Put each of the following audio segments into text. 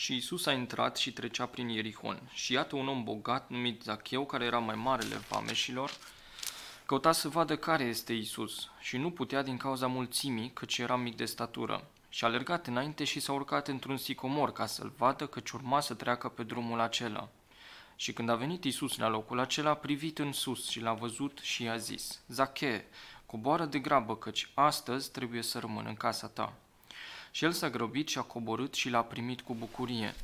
Și Iisus a intrat și trecea prin Ierihon. Și iată un om bogat numit Zacheu, care era mai marele vameșilor, căuta să vadă care este Iisus și nu putea din cauza mulțimii, căci era mic de statură. Și a alergat înainte și s-a urcat într-un sicomor ca să-l vadă, căci urma să treacă pe drumul acela. Și când a venit Iisus la locul acela, a privit în sus și l-a văzut și i-a zis: Zacheu, coboară de grabă, căci astăzi trebuie să rămân în casa ta. Și el s-a grăbit și a coborât și l-a primit cu bucurie.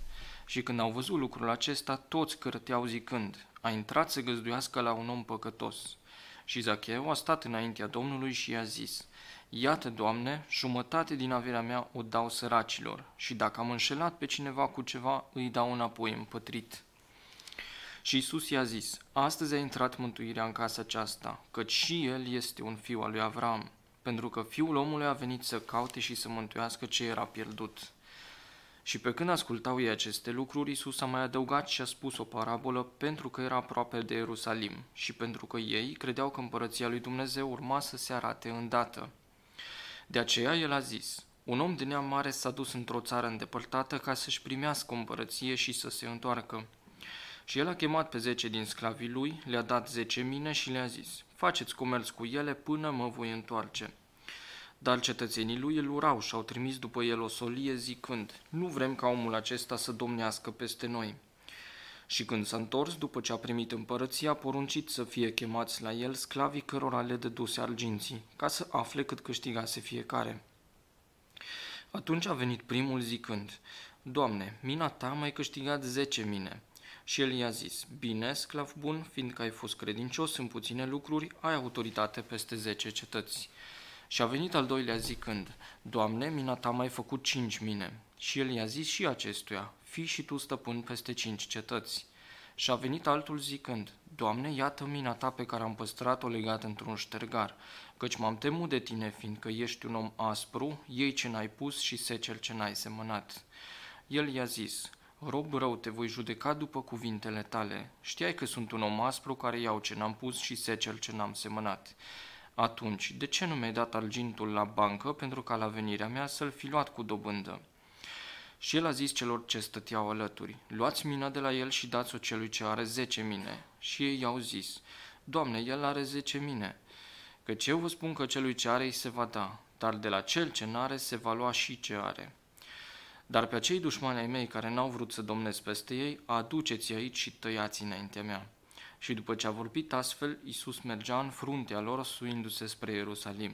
Și când au văzut lucrul acesta, toți cârteau zicând: a intrat să găzduiască la un om păcătos. Și Zacheu a stat înaintea Domnului și i-a zis: Iată, Doamne, jumătate din averea mea o dau săracilor, și dacă am înșelat pe cineva cu ceva, îi dau înapoi împătrit. Și Iisus i-a zis: Astăzi a intrat mântuirea în casa aceasta, căci și el este un fiu al lui Avram, pentru că Fiul omului a venit să caute și să mântuiască ce era pierdut. Și pe când ascultau ei aceste lucruri, Iisus a mai adăugat și a spus o parabolă, pentru că era aproape de Ierusalim și pentru că ei credeau că împărăția lui Dumnezeu urma să se arate îndată. De aceea el a zis: un om de neam mare s-a dus într-o țară îndepărtată ca să-și primească o împărăție și să se întoarcă. Și el a chemat pe 10 din sclavii lui, le-a dat 10.000 și le-a zis: faceți comerț cu ele până mă voi întoarce. Dar cetățenii lui îl urau și au trimis după el o solie zicând: nu vrem ca omul acesta să domnească peste noi. Și când s-a întors, după ce a primit împărăția, a poruncit să fie chemați la el sclavii cărora le dăduse arginții, ca să afle cât câștigase fiecare. Atunci a venit primul zicând: Doamne, mina ta m-ai câștigat 10.000. Și el i-a zis: bine, sclav bun, fiindcă ai fost credincios în puține lucruri, ai autoritate peste 10 cetăți. Și a venit al doilea zicând: Doamne, mina ta m-ai făcut 5.000. Și el i-a zis și acestuia: fii și tu stăpân peste 5 cetăți. Și a venit altul zicând: Doamne, iată mina ta pe care am păstrat-o legată într-un ștergar, căci m-am temut de tine, fiindcă ești un om aspru, iei ce n-ai pus și seceri ce n-ai semănat. El i-a zis: rob rău, te voi judeca după cuvintele tale. Știai că sunt un om aspru, care iau ce n-am pus și secer ce n-am semănat. Atunci, de ce nu mi-ai dat argintul la bancă, pentru ca la venirea mea să-l fi luat cu dobândă? Și el a zis celor ce stăteau alături: luați mina de la el și dați-o celui ce are 10.000. Și ei i-au zis: Doamne, el are 10.000. Căci eu vă spun că celui ce are îi se va da, dar de la cel ce n-are se va lua și ce are. Dar pe acei dușmani ai mei care n-au vrut să domnesc peste ei, aduceți aici și tăiați înaintea mea. Și după ce a vorbit astfel, Iisus mergea în fruntea lor, suindu-se spre Ierusalim.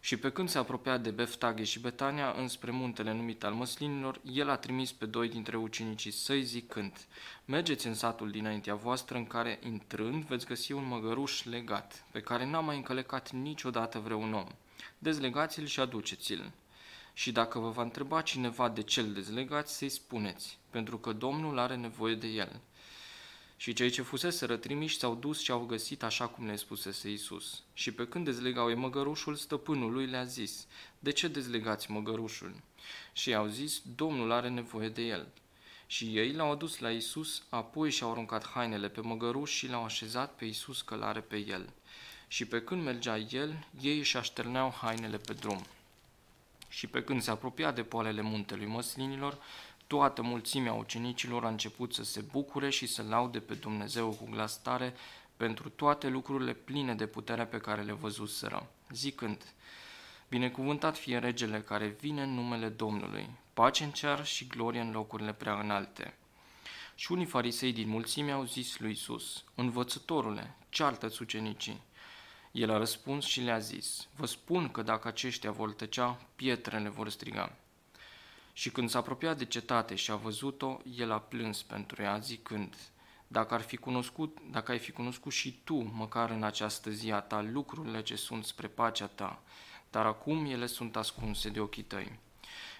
Și pe când se apropia de Betfaghe și Betania, înspre muntele numit al Măslinilor, el a trimis pe 2 dintre ucenicii săi zicând: mergeți în satul dinaintea voastră, în care, intrând, veți găsi un măgăruș legat, pe care n-a mai încălecat niciodată vreun om. Dezlegați-l și aduceți-l. Și dacă vă va întreba cineva de ce-l dezlegați, să-i spuneți, pentru că Domnul are nevoie de el. Și cei ce fuseseră trimiși s-au dus și au găsit așa cum le spusese Iisus. Și pe când dezlegau ei măgărușul, stăpânul lui le-a zis: de ce dezlegați măgărușul? Și i-au zis: Domnul are nevoie de el. Și ei l-au adus la Iisus, apoi și-au aruncat hainele pe măgăruș și l-au așezat pe Iisus călare pe el. Și pe când mergea el, ei își așterneau hainele pe drum. Și pe când se apropia de poalele muntelui Măslinilor, toată mulțimea ucenicilor a început să se bucure și să laude pe Dumnezeu cu glas tare pentru toate lucrurile pline de putere pe care le văzuseră, zicând: binecuvântat fie regele care vine în numele Domnului, pace în cer și glorie în locurile prea înalte. Și unii farisei din mulțime au zis lui Iisus: învățătorule, ceartă-ți ucenicii. El a răspuns și le-a zis: vă spun că dacă aceștia vor tăcea, pietrele vor striga. Și când s-a apropiat de cetate și a văzut-o, el a plâns pentru ea, zicând: dacă ai fi cunoscut și tu, măcar în această zi a ta, lucrurile ce sunt spre pacea ta, dar acum ele sunt ascunse de ochii tăi.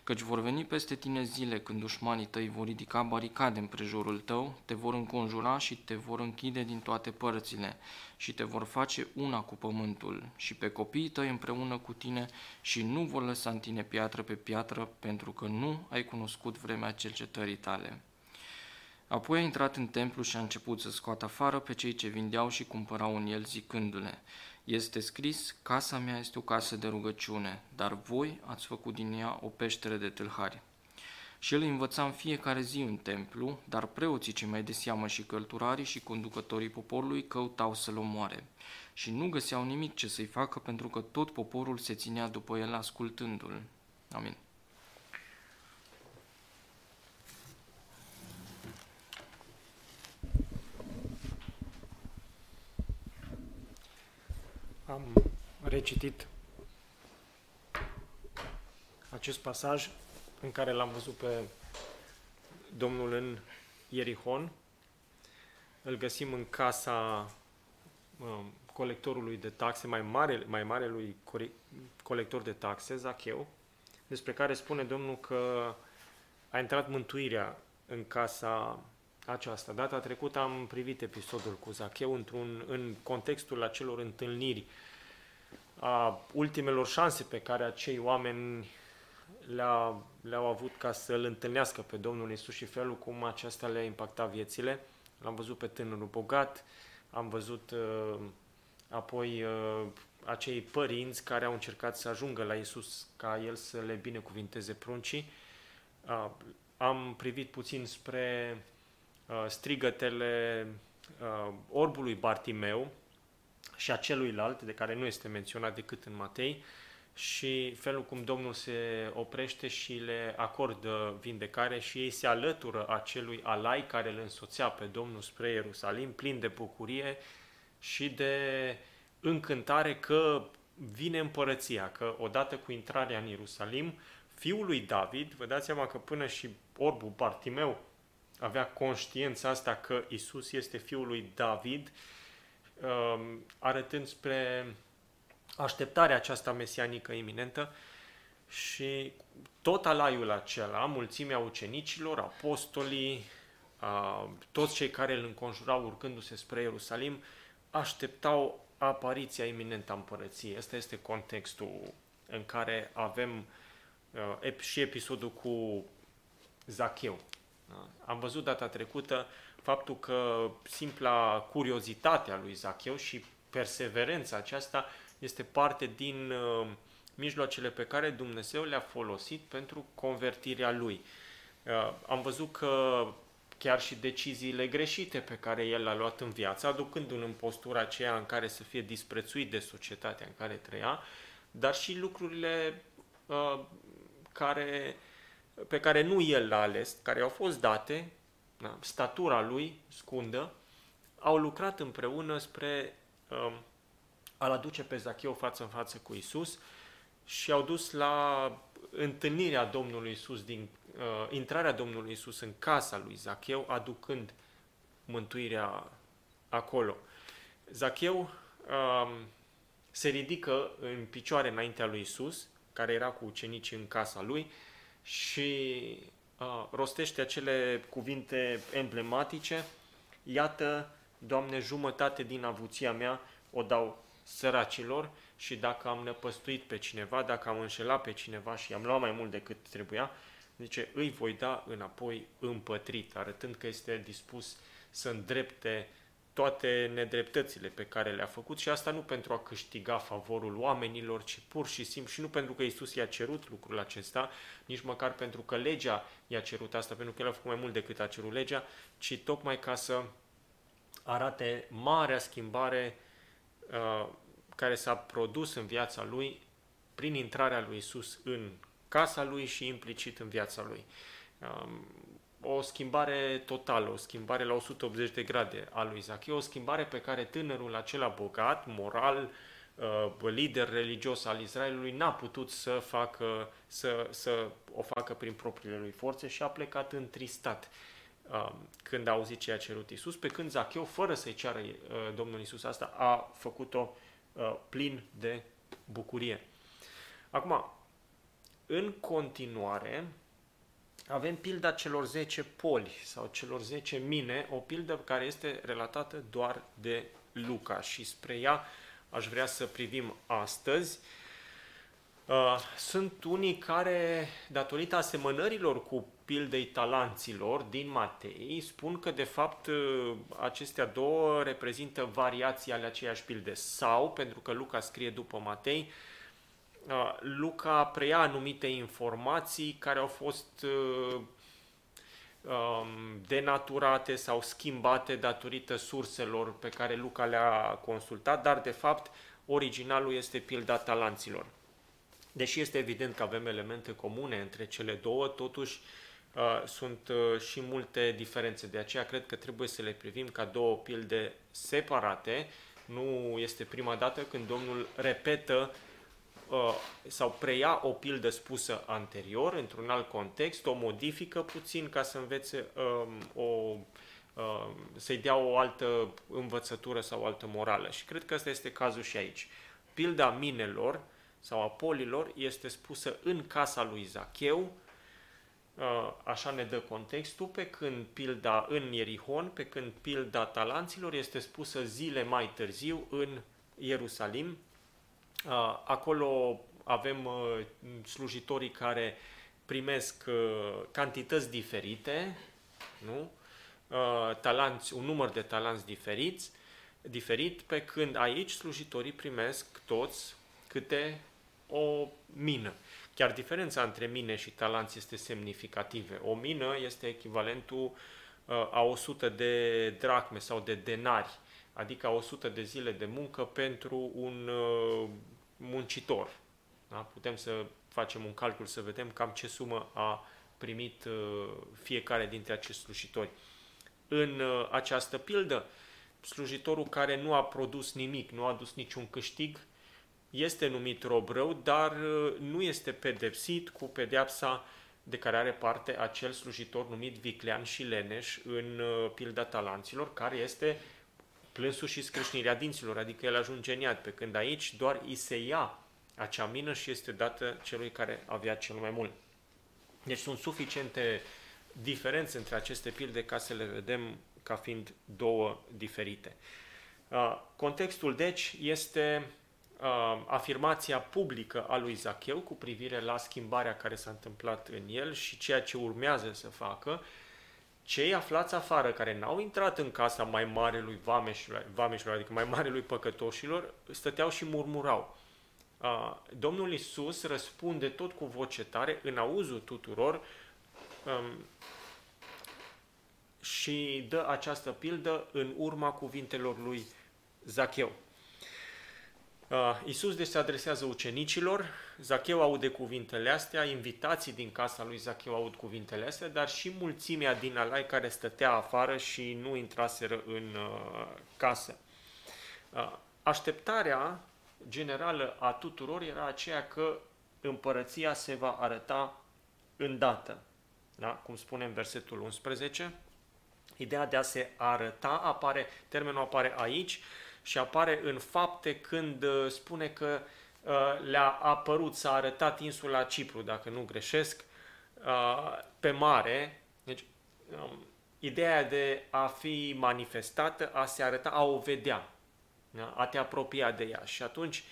Căci vor veni peste tine zile când dușmanii tăi vor ridica baricade împrejurul tău, te vor înconjura și te vor închide din toate părțile și te vor face una cu pământul și pe copiii tăi împreună cu tine și nu vor lăsa în tine piatră pe piatră, pentru că nu ai cunoscut vremea cercetării tale. Apoi a intrat în templu și a început să scoată afară pe cei ce vindeau și cumpărau în el, zicându-le: este scris, casa mea este o casă de rugăciune, dar voi ați făcut din ea o peșteră de tâlhari. și el îi învăța în fiecare zi în templu, dar preoții cei mai de seamă și călturarii și conducătorii poporului căutau să-l omoare și nu găseau nimic ce să-i facă pentru că tot poporul se ținea după el ascultându-l. Amin. Am recitit acest pasaj în care l-am văzut pe Domnul în Ierihon. Îl găsim în casa colectorului de taxe, mai mare lui colector de taxe, Zacheu, despre care spune Domnul că a intrat mântuirea în casa aceasta. Data trecută am privit episodul cu Zacheu în contextul acelor întâlniri, a ultimelor șanse pe care acei oameni le-au avut ca să-L întâlnească pe Domnul Iisus și felul cum aceasta le-a impactat viețile. L-am văzut pe tânărul bogat, am văzut apoi acei părinți care au încercat să ajungă la Iisus ca El să le binecuvinteze pruncii. Am privit puțin spre strigătele orbului Bartimeu și a celuilalt, de care nu este menționat decât în Matei, și felul cum Domnul se oprește și le acordă vindecare și ei se alătură acelui alai care îl însoțea pe Domnul spre Ierusalim, plin de bucurie și de încântare că vine împărăția, că odată cu intrarea în Ierusalim, fiul lui David, vă dați seama că până și orbul Bartimeu avea conștiința asta că Isus este fiul lui David, arătând spre așteptarea aceasta mesianică iminentă, și tot alaiul acela, mulțimea ucenicilor, apostolii, toți cei care îl înconjurau urcându-se spre Ierusalim, așteptau apariția iminentă a împărăției. Asta este contextul în care avem și episodul cu Zacheu. Am văzut data trecută faptul că simpla curiozitatea lui Zacheu și perseverența aceasta este parte din mijloacele pe care Dumnezeu le-a folosit pentru convertirea lui. Am văzut că chiar și deciziile greșite pe care el le-a luat în viață, aducându-l în postura aceea în care să fie disprețuit de societatea în care trăia, dar și lucrurile pe care nu el le-a ales, care au fost date, statura lui scundă, au lucrat împreună spre a-l aduce pe Zacheu față în față cu Isus și au dus la întâlnirea Domnului Isus, intrarea Domnului Isus în casa lui Zacheu, aducând mântuirea acolo. Zacheu se ridică în picioare înaintea lui Isus, care era cu ucenicii în casa lui, și rostește acele cuvinte emblematice: "Iată, Doamne, jumătate din avuția mea o dau săracilor, și dacă am năpăstuit pe cineva, dacă am înșelat pe cineva și am luat mai mult decât trebuia, zice, îi voi da înapoi împătrit", arătând că este dispus să îndrepte toate nedreptățile pe care le-a făcut, și asta nu pentru a câștiga favorul oamenilor, ci pur și simplu, și nu pentru că Iisus i-a cerut lucrul acesta, nici măcar pentru că legea i-a cerut asta, pentru că el a făcut mai mult decât a cerut legea, ci tocmai ca să arate marea schimbare care s-a produs în viața lui prin intrarea lui Isus în casa lui și implicit în viața lui. O schimbare totală, o schimbare la 180 de grade a lui Zacheu, o schimbare pe care tânărul acela bogat, moral, lider religios al Israelului, n-a putut să o facă prin propriile lui forțe și a plecat întristat când a auzit ce a cerut Isus, pe când Zacheu, fără să-i ceară Domnul Isus asta, a făcut-o plin de bucurie. Acum, în continuare, avem pilda celor 10 poli sau celor 10 mine, o pildă care este relatată doar de Luca și spre ea aș vrea să privim astăzi. Sunt unii care, datorită asemănărilor cu pildei talanților din Matei, spun că de fapt acestea două reprezintă variații ale aceeași pilde, sau, pentru că Luca scrie după Matei, Luca preia anumite informații care au fost denaturate sau schimbate datorită surselor pe care Luca le-a consultat, dar de fapt originalul este pilda talanților. Deși este evident că avem elemente comune între cele două, totuși sunt și multe diferențe. De aceea cred că trebuie să le privim ca două pilde separate. Nu este prima dată când Domnul repetă sau preia o pildă spusă anterior, într-un alt context, o modifică puțin ca să învețe, să-i dea o altă învățătură sau altă morală. Și cred că ăsta este cazul și aici. Pilda minelor sau a polilor este spusă în casa lui Zacheu, așa ne dă contextul, pe când pilda în Ierihon, pe când pilda talanților este spusă zile mai târziu în Ierusalim. Acolo avem slujitorii care primesc cantități diferite, nu? Talanți, un număr de talanți diferit, pe când aici slujitorii primesc toți câte o mină. Chiar diferența între mine și talanți este semnificativă. O mină este echivalentul a 100 de drachme sau de denari, adică 100 de zile de muncă pentru un muncitor. Da? Putem să facem un calcul să vedem cam ce sumă a primit fiecare dintre acești slujitori. În această pildă, slujitorul care nu a produs nimic, nu a adus niciun câștig, este numit rob rău, dar nu este pedepsit cu pedeapsa de care are parte acel slujitor numit viclean și leneș în pilda talanților, care este plânsul și scrâșnirea dinților, adică el ajunge în iad, pe când aici doar îi se ia acea mină și este dată celui care avea cel mai mult. Deci sunt suficiente diferențe între aceste pilde ca să le vedem ca fiind două diferite. Contextul, deci, este afirmația publică a lui Zacheu cu privire la schimbarea care s-a întâmplat în el și ceea ce urmează să facă. Cei aflați afară, care n-au intrat în casa mai mare lui vameșilor, adică mai mare lui păcătoșilor, stăteau și murmurau. Domnul Iisus răspunde tot cu voce tare, în auzul tuturor, și dă această pildă în urma cuvintelor lui Zacheu. Iisus deci se adresează ucenicilor, Zacheu aude cuvintele astea, invitații din casa lui Zacheu aud cuvintele astea, dar și mulțimea din alai care stătea afară și nu intraseră în casă. Așteptarea generală a tuturor era aceea că împărăția se va arăta îndată. Da? Cum spune în versetul 11, ideea de a se arăta, termenul apare aici, și apare în Fapte când spune că le-a apărut, s-a arătat insula Cipru, dacă nu greșesc, pe mare. Deci, ideea de a fi manifestată, a se arăta, a o vedea, a te apropia de ea. Și atunci,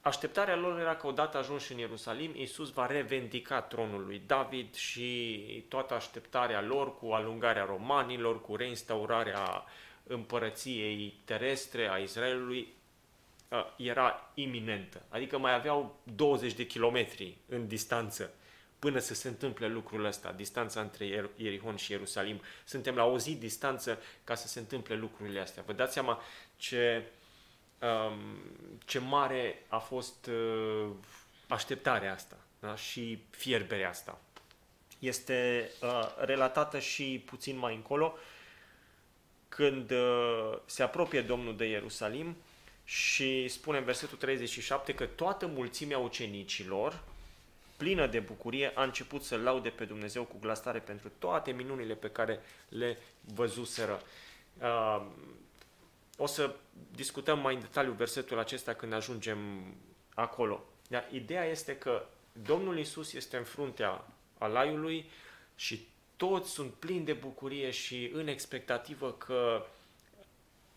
așteptarea lor era că odată ajuns în Ierusalim, Iisus va revendica tronul lui David și toată așteptarea lor cu alungarea romanilor, cu reinstaurarea împărăției terestre a Israelului era iminentă. Adică mai aveau 20 de kilometri în distanță până să se întâmple lucrul ăsta, distanța între Ierihon și Ierusalim. Suntem la o zi distanță ca să se întâmple lucrurile astea. Vă dați seama ce mare a fost așteptarea asta, da? Și fierberea asta. Este relatată și puțin mai încolo, când se apropie Domnul de Ierusalim și spune în versetul 37 că toată mulțimea ucenicilor, plină de bucurie, a început să laude pe Dumnezeu cu glas tare pentru toate minunile pe care le văzuseră. O să discutăm mai în detaliu versetul acesta când ajungem acolo. Dar ideea este că Domnul Iisus este în fruntea alaiului și toți sunt plini de bucurie și în expectativă că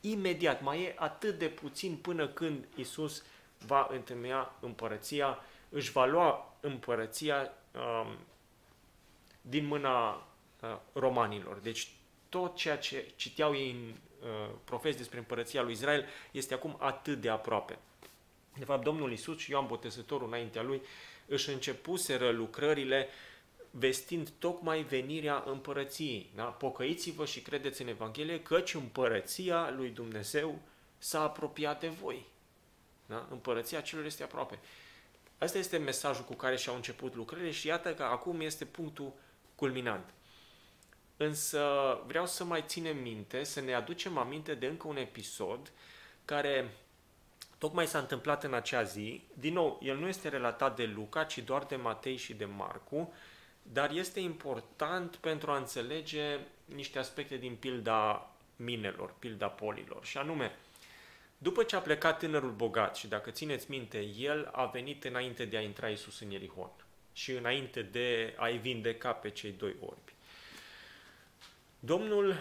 imediat, mai e atât de puțin până când Iisus va întemeia împărăția, își va lua împărăția din mâna romanilor. Deci tot ceea ce citeau ei în profeți despre împărăția lui Israel este acum atât de aproape. De fapt, Domnul Iisus și Ioan Botezătorul înaintea lui își începuseră lucrările vestind tocmai venirea împărăției. Da? Pocăiți-vă și credeți în Evanghelie, căci împărăția lui Dumnezeu s-a apropiat de voi. Da? Împărăția celor este aproape. Asta este mesajul cu care și-au început lucrările și iată că acum este punctul culminant. Însă vreau să mai ținem minte, să ne aducem aminte de încă un episod care tocmai s-a întâmplat în acea zi. Din nou, el nu este relatat de Luca, ci doar de Matei și de Marcu, dar este important pentru a înțelege niște aspecte din pilda minelor, pilda polilor. Și anume, după ce a plecat tânărul bogat și, dacă țineți minte, el a venit înainte de a intra Iisus în Ierihon și înainte de a-i vindeca pe cei doi orbi. Domnul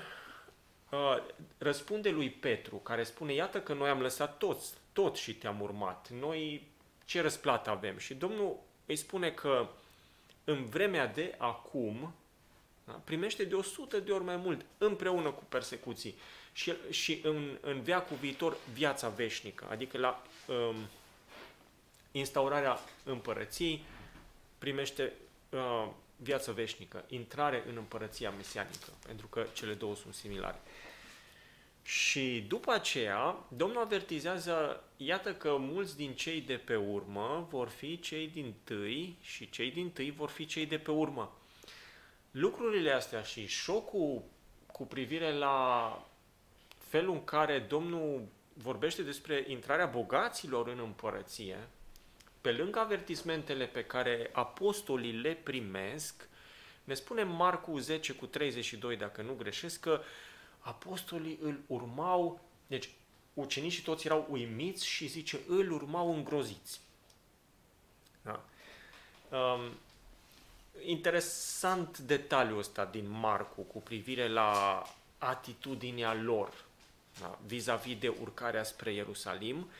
răspunde lui Petru, care spune, iată că noi am lăsat tot și te-am urmat, noi ce răsplată avem? Și Domnul îi spune că în vremea de acum, da, primește de 100 de ori mai mult, împreună cu persecuții și în veacul viitor viața veșnică, adică la instaurarea împărăției primește viața veșnică, intrare în împărăția mesianică, pentru că cele două sunt similare. Și după aceea, Domnul avertizează, iată că mulți din cei de pe urmă vor fi cei dintâi și cei dintâi vor fi cei de pe urmă. Lucrurile astea și șocul cu privire la felul în care Domnul vorbește despre intrarea bogaților în împărăție, pe lângă avertismentele pe care apostolii le primesc, ne spune Marcu 10:32, dacă nu greșesc, că apostolii îl urmau, deci ucenicii toți erau uimiți și zice, îl urmau îngroziți. Da. Interesant detaliul ăsta din Marcu cu privire la atitudinea lor, da, vis-a-vis de urcarea spre Ierusalim,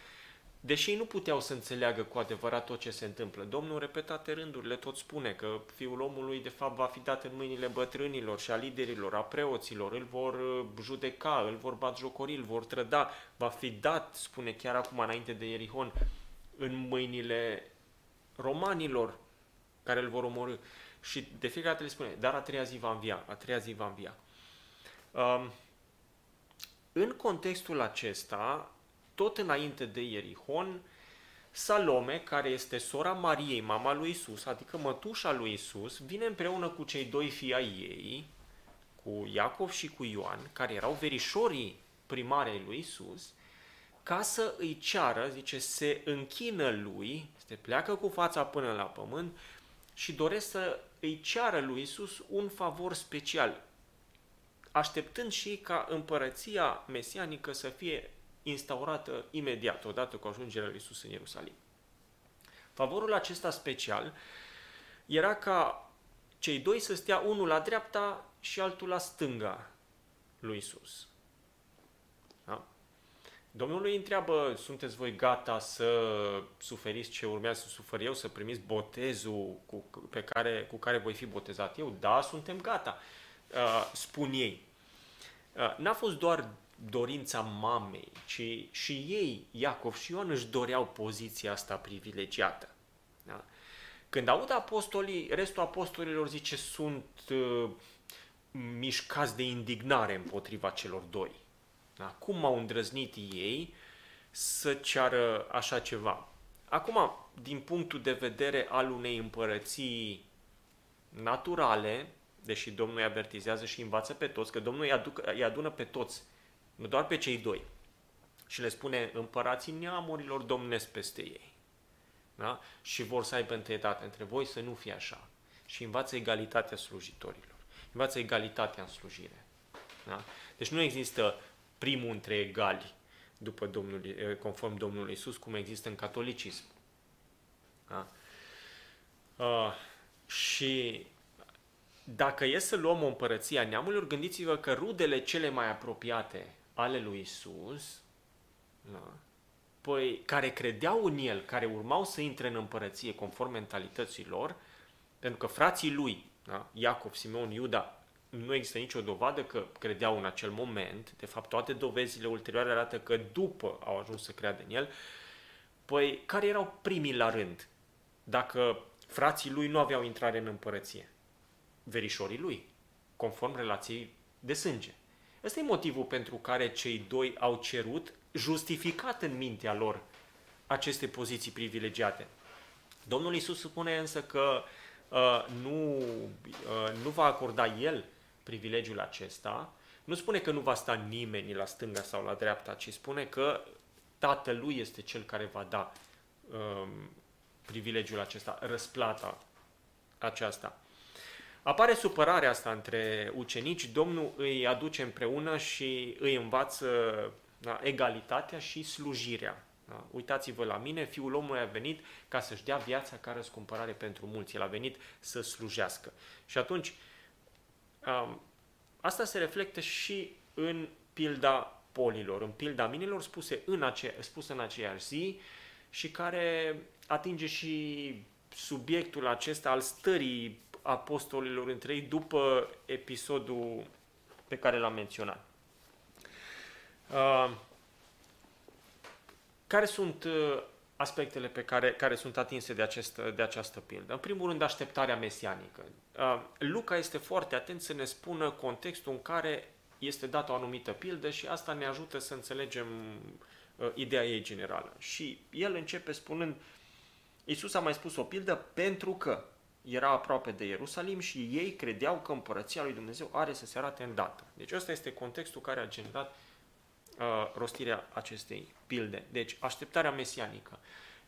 deși nu puteau să înțeleagă cu adevărat tot ce se întâmplă. Domnul, repetate rândurile, tot spune că Fiul omului, de fapt, va fi dat în mâinile bătrânilor și a liderilor, a preoților, îl vor judeca, îl vor batjocori, îl vor trăda, va fi dat, spune chiar acum, înainte de Ierihon, în mâinile romanilor care îl vor omorî. Și de fiecare dată le spune, dar a treia zi va învia, a treia zi va învia. În contextul acesta, tot înainte de Ierihon, Salome, care este sora Mariei, mama lui Iisus, adică mătușa lui Iisus, vine împreună cu cei doi fii ai ei, cu Iacov și cu Ioan, care erau verișorii primarei lui Iisus, ca să îi ceară, zice, se închină lui, se pleacă cu fața până la pământ și doresc să îi ceară lui Iisus un favor special, așteptând și ca împărăția mesianică să fie instaurată imediat, odată cu ajungerea lui Iisus în Ierusalim. Favorul acesta special era ca cei doi să stea unul la dreapta și altul la stânga lui Iisus. Da? Domnul îi întreabă, sunteți voi gata să suferiți ce urmează să sufăr eu, să primiți botezul cu care voi fi botezat eu? Da, suntem gata, spun ei. N-a fost doar dorința mamei, ci și ei, Iacov și Ioan, își doreau poziția asta privilegiată. Da? Când aud apostolii, restul apostolilor zice, sunt mișcați de indignare împotriva celor doi. Da? Cum au îndrăznit ei să ceară așa ceva? Acum, din punctul de vedere al unei împărății naturale, deși Domnul îi avertizează și învață pe toți, că Domnul îi adună pe toți, nu doar pe cei doi. Și le spune, împărații neamurilor domnesc peste ei. Da? Și vor să aibă întâietate între voi, să nu fie așa. Și învață egalitatea slujitorilor. Învață egalitatea în slujire. Da? Deci nu există primul între egali, după Domnul, conform Domnului Iisus, cum există în catolicism. Da? Și dacă e să luăm o împărăție a neamurilor, gândiți-vă că rudele cele mai apropiate ale lui Isus, da, păi, care credeau în el, care urmau să intre în împărăție conform mentalității lor, pentru că frații lui, da, Iacov, Simeon, Iuda, nu există nicio dovadă că credeau în acel moment, de fapt toate dovezile ulterioare arată că după au ajuns să creadă în el, Păi, care erau primii la rând? Dacă frații lui nu aveau intrare în împărăție. Verișorii lui, conform relației de sânge. Ăsta e motivul pentru care cei doi au cerut, justificat în mintea lor, aceste poziții privilegiate. Domnul Iisus spune însă că nu va acorda El privilegiul acesta. Nu spune că nu va sta nimeni la stânga sau la dreapta, ci spune că Tatălui este Cel care va da privilegiul acesta, răsplata aceasta. Apare supărarea asta între ucenici, Domnul îi aduce împreună și îi învață egalitatea și slujirea. Da? Uitați-vă la mine, Fiul omului a venit ca să-și dea viața ca răscumpărare pentru mulți. El a venit să slujească. Și atunci, asta se reflectă și în pilda polilor, în pilda minelor spusă în aceeași zi și care atinge și subiectul acesta al stării apostolilor între ei după episodul pe care l-am menționat. Care sunt aspectele care sunt atinse de această pildă? În primul rând, așteptarea mesianică. Luca este foarte atent să ne spună contextul în care este dată o anumită pildă și asta ne ajută să înțelegem ideea ei generală. Și el începe spunând, Iisus a mai spus o pildă pentru că era aproape de Ierusalim și ei credeau că împărăția lui Dumnezeu are să se arate îndată. Deci ăsta este contextul care a generat rostirea acestei pilde. Deci așteptarea mesianică,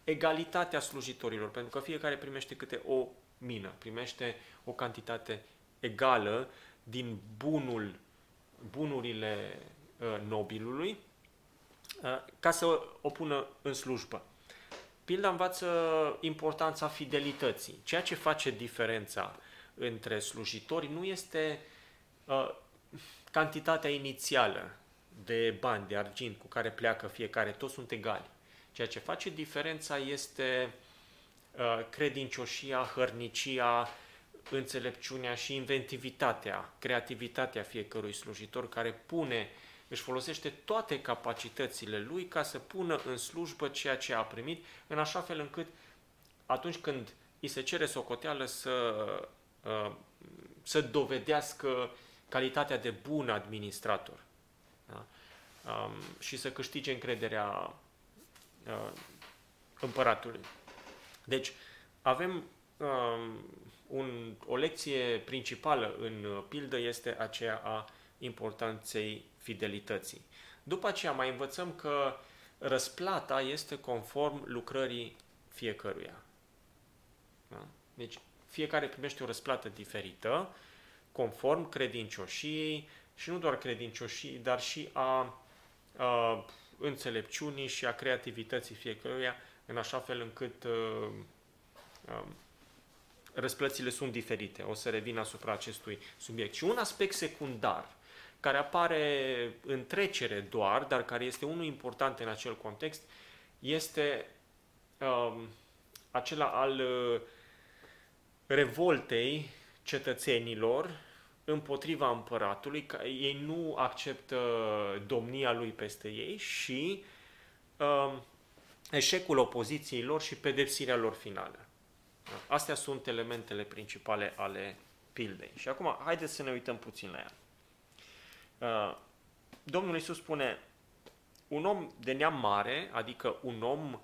egalitatea slujitorilor, pentru că fiecare primește câte o mină, primește o cantitate egală din bunurile nobilului ca să o pună în slujbă. Pilda învață importanța fidelității. Ceea ce face diferența între slujitori nu este cantitatea inițială de bani, de argint cu care pleacă fiecare, toți sunt egali. Ceea ce face diferența este credincioșia, hărnicia, înțelepciunea și inventivitatea, creativitatea fiecărui slujitor care își folosește toate capacitățile lui ca să pună în slujbă ceea ce a primit, în așa fel încât atunci când îi se cere socoteală să dovedească calitatea de bun administrator, da? Și să câștige încrederea împăratului. Deci avem o lecție principală în pildă, este aceea a importanței fidelității. După aceea mai învățăm că răsplata este conform lucrării fiecăruia. Da? Deci fiecare primește o răsplată diferită, conform credincioșiei și nu doar credincioșiei, dar și a înțelepciunii și a creativității fiecăruia, în așa fel încât răsplățile sunt diferite. O să revin asupra acestui subiect. Și un aspect secundar, care apare în trecere doar, dar care este unul important în acel context, este acela al revoltei cetățenilor împotriva împăratului, că ei nu acceptă domnia lui peste ei și eșecul opoziției lor și pedepsirea lor finală. Astea sunt elementele principale ale pildei. Și acum, haideți să ne uităm puțin la ea. Domnul Iisus spune, un om de neam mare, adică un om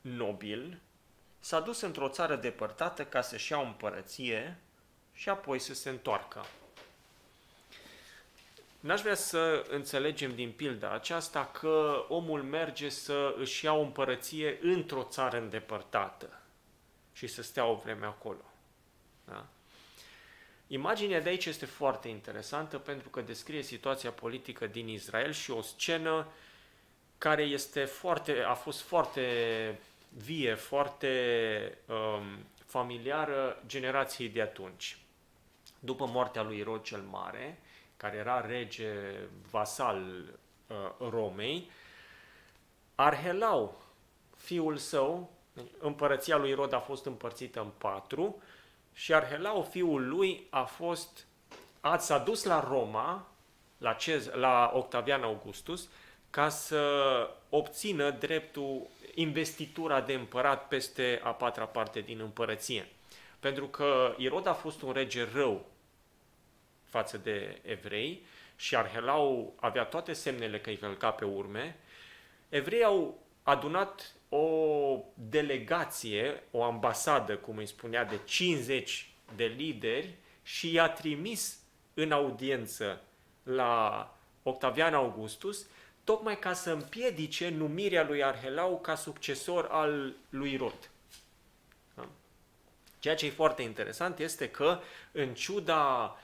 nobil, s-a dus într-o țară depărtată ca să-și ia o împărăție și apoi să se întoarcă. N-aș vrea să înțelegem din pilda aceasta că omul merge să își ia o împărăție într-o țară îndepărtată și să stea o vreme acolo. Da? Imaginea de aici este foarte interesantă pentru că descrie situația politică din Israel și o scenă care este a fost foarte vie, foarte familiară generației de atunci. După moartea lui Irod cel Mare, care era rege vasal Romei, Arhelau, fiul său, împărăția lui Irod a fost împărțită în 4, și Arhelau, fiul lui, s-a dus la Roma, la Octavian Augustus, ca să obțină dreptul, investitura de împărat peste a patra parte din împărăție. Pentru că Irod a fost un rege rău față de evrei și Arhelau avea toate semnele că îi călca pe urme. Evreii au adunat o delegație, o ambasadă, cum îi spunea, de 50 de lideri și i-a trimis în audiență la Octavian Augustus, tocmai ca să împiedice numirea lui Arhelau ca succesor al lui Irod. Da? Ceea ce e foarte interesant este că, în ciuda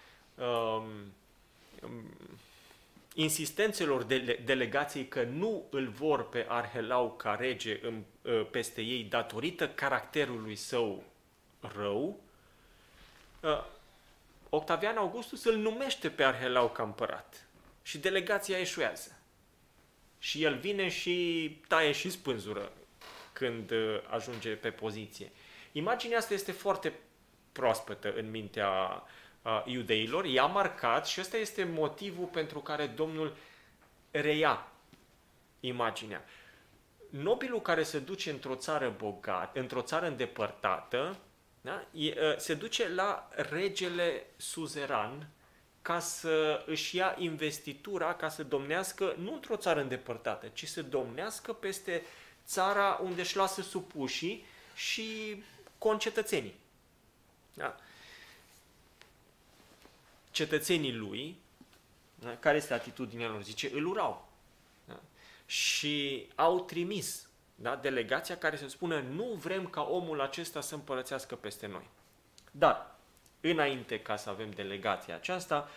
insistențelor delegației că nu îl vor pe Arhelau ca rege peste ei datorită caracterului său rău, Octavian Augustus îl numește pe Arhelau ca împărat și delegația eșuează. Și el vine și taie și spânzură când ajunge pe poziție. Imaginea asta este foarte proaspătă în mintea iudeilor, i-a marcat și ăsta este motivul pentru care Domnul reia imaginea. Nobilul care se duce într-o țară bogată, într-o țară îndepărtată, da? Se duce la regele suzeran ca să își ia investitura, ca să domnească nu într-o țară îndepărtată, ci să domnească peste țara unde își lasă supușii și concetățenii. Da? Cetățenii lui, da? Care este atitudinea lor? Zice, îl urau. Da? Și au trimis, da? Delegația care să spună, nu vrem ca omul acesta să împărățească peste noi. Dar, înainte ca să avem delegația aceasta,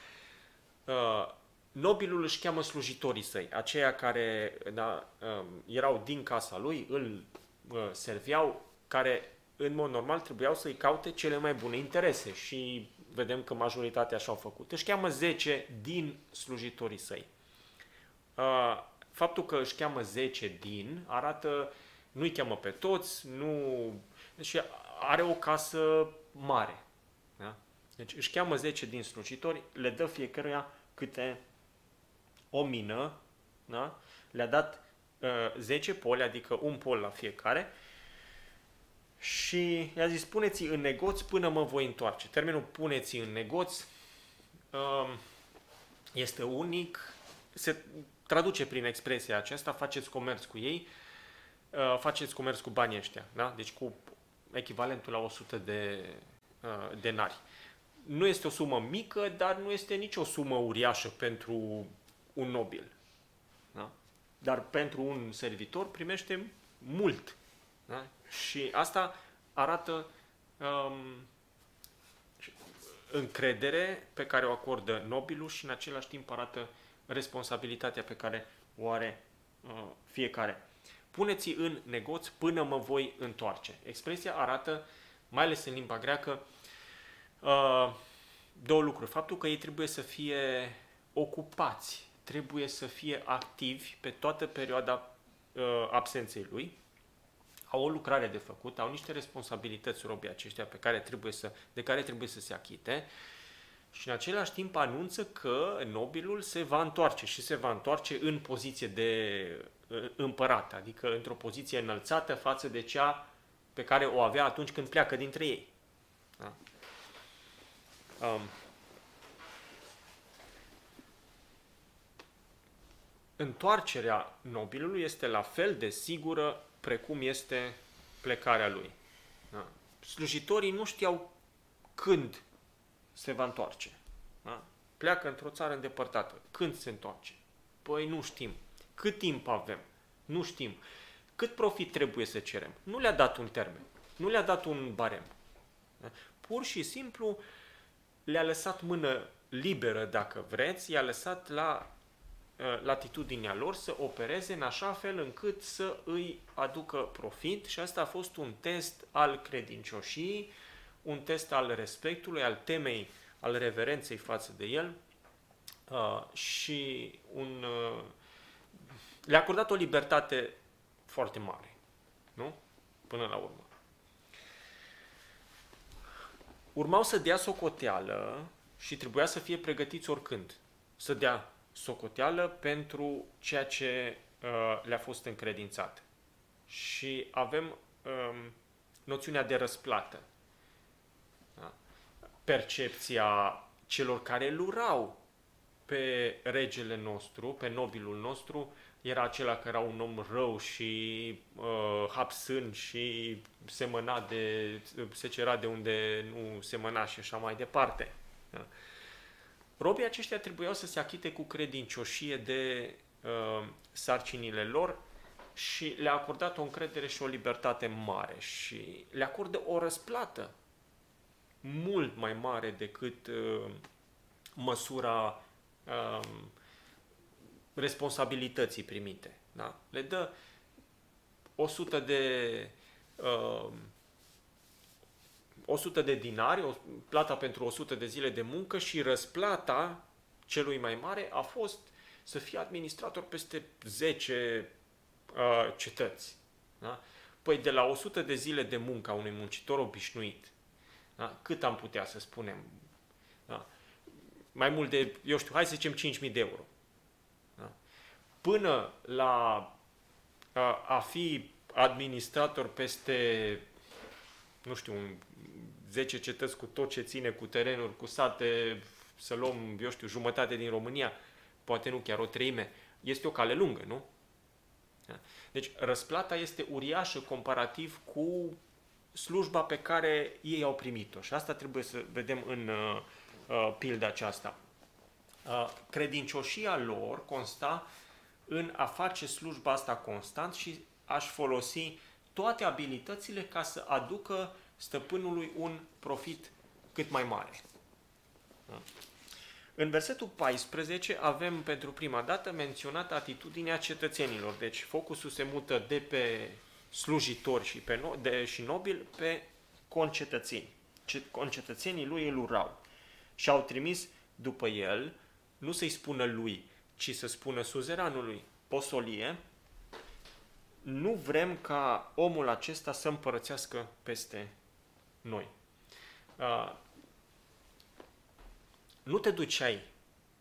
nobilul își cheamă slujitorii săi, aceia care, da, erau din casa lui, îl serveau, care în mod normal trebuiau să-i caute cele mai bune interese și vedem că majoritatea așa au făcut. Își cheamă 10 din slujitorii săi. Faptul că își cheamă 10 din arată, nu-i cheamă pe toți, nu... și are o casă mare. Da? Deci își cheamă 10 din slujitori, le dă fiecăruia câte o mină, da? Le-a dat 10 poli, adică un pol la fiecare și i-a zis, puneți-i în negoț până mă voi întoarce. Termenul puneți-i în negoț este unic, se traduce prin expresia aceasta, faceți comerț cu ei, faceți comerț cu banii ăștia, da? Deci cu echivalentul la 100 de denari. Nu este o sumă mică, dar nu este nicio sumă uriașă pentru un nobil. Da? Dar pentru un servitor primește mult. Da? Și asta arată încredere pe care o acordă nobilul și în același timp arată responsabilitatea pe care o are fiecare. Puneți-i în negoț până mă voi întoarce. Expresia arată, mai ales în limba greacă, două lucruri. Faptul că ei trebuie să fie ocupați, trebuie să fie activi pe toată perioada absenței lui, au o lucrare de făcut, au niște responsabilități robii aceștia de care trebuie să se achite și în același timp anunță că nobilul se va întoarce și se va întoarce în poziție de împărat, adică într-o poziție înălțată față de cea pe care o avea atunci când pleacă dintre ei. Da? Întoarcerea nobilului este la fel de sigură precum este plecarea lui. Da? Slujitorii nu știau când se va întoarce. Da? Pleacă într-o țară îndepărtată. Când se întoarce? Păi nu știm. Cât timp avem? Nu știm. Cât profit trebuie să cerem? Nu le-a dat un termen, nu le-a dat un barem. Da? Pur și simplu le-a lăsat mână liberă, dacă vreți, i-a lăsat la latitudinea lor să opereze în așa fel încât să îi aducă profit și asta a fost un test al credincioșiei, un test al respectului, al temei, al reverenței față de el și le-a acordat o libertate foarte mare, nu? Până la urmă. Urmau să dea socoteală și trebuia să fie pregătiți oricând. Să dea socoteală pentru ceea ce le-a fost încredințat. Și avem noțiunea de răsplată. Da? Percepția celor care îl urau pe regele nostru, pe nobilul nostru, era acela că era un om rău și hapsân și se cera de unde nu semăna și așa mai departe. Da? Robii aceștia trebuiau să se achite cu credincioșie de sarcinile lor și le-a acordat o încredere și o libertate mare și le acordă o răsplată mult mai mare decât măsura responsabilității primite. Da? Le dă 100 de dinari, plata pentru 100 de zile de muncă, și răsplata celui mai mare a fost să fie administrator peste 10 cetăți. Da? Păi de la 100 de zile de muncă a unui muncitor obișnuit, da? Cât am putea să spunem? Da? Mai mult de, eu știu, hai să zicem 5.000 de euro. Da? Până la a fi administrator peste, nu știu, 10 cetăți cu tot ce ține, cu terenuri, cu sate, să luăm, eu știu, jumătate din România, poate nu chiar o treime, este o cale lungă, nu? Deci răsplata este uriașă comparativ cu slujba pe care ei au primit-o. Și asta trebuie să vedem în pilda aceasta. Credincioșia lor consta în a face slujba asta constant și a-și folosi toate abilitățile ca să aducă stăpânului un profit cât mai mare. În versetul 14 avem pentru prima dată menționată atitudinea cetățenilor. Deci focusul se mută de pe slujitori și nobil pe concetățeni. Concetățenii lui îl urau și au trimis după el, nu să-i spună lui, ci să spună suzeranului: posolie, nu vrem ca omul acesta să împărățească peste noi. Nu te duceai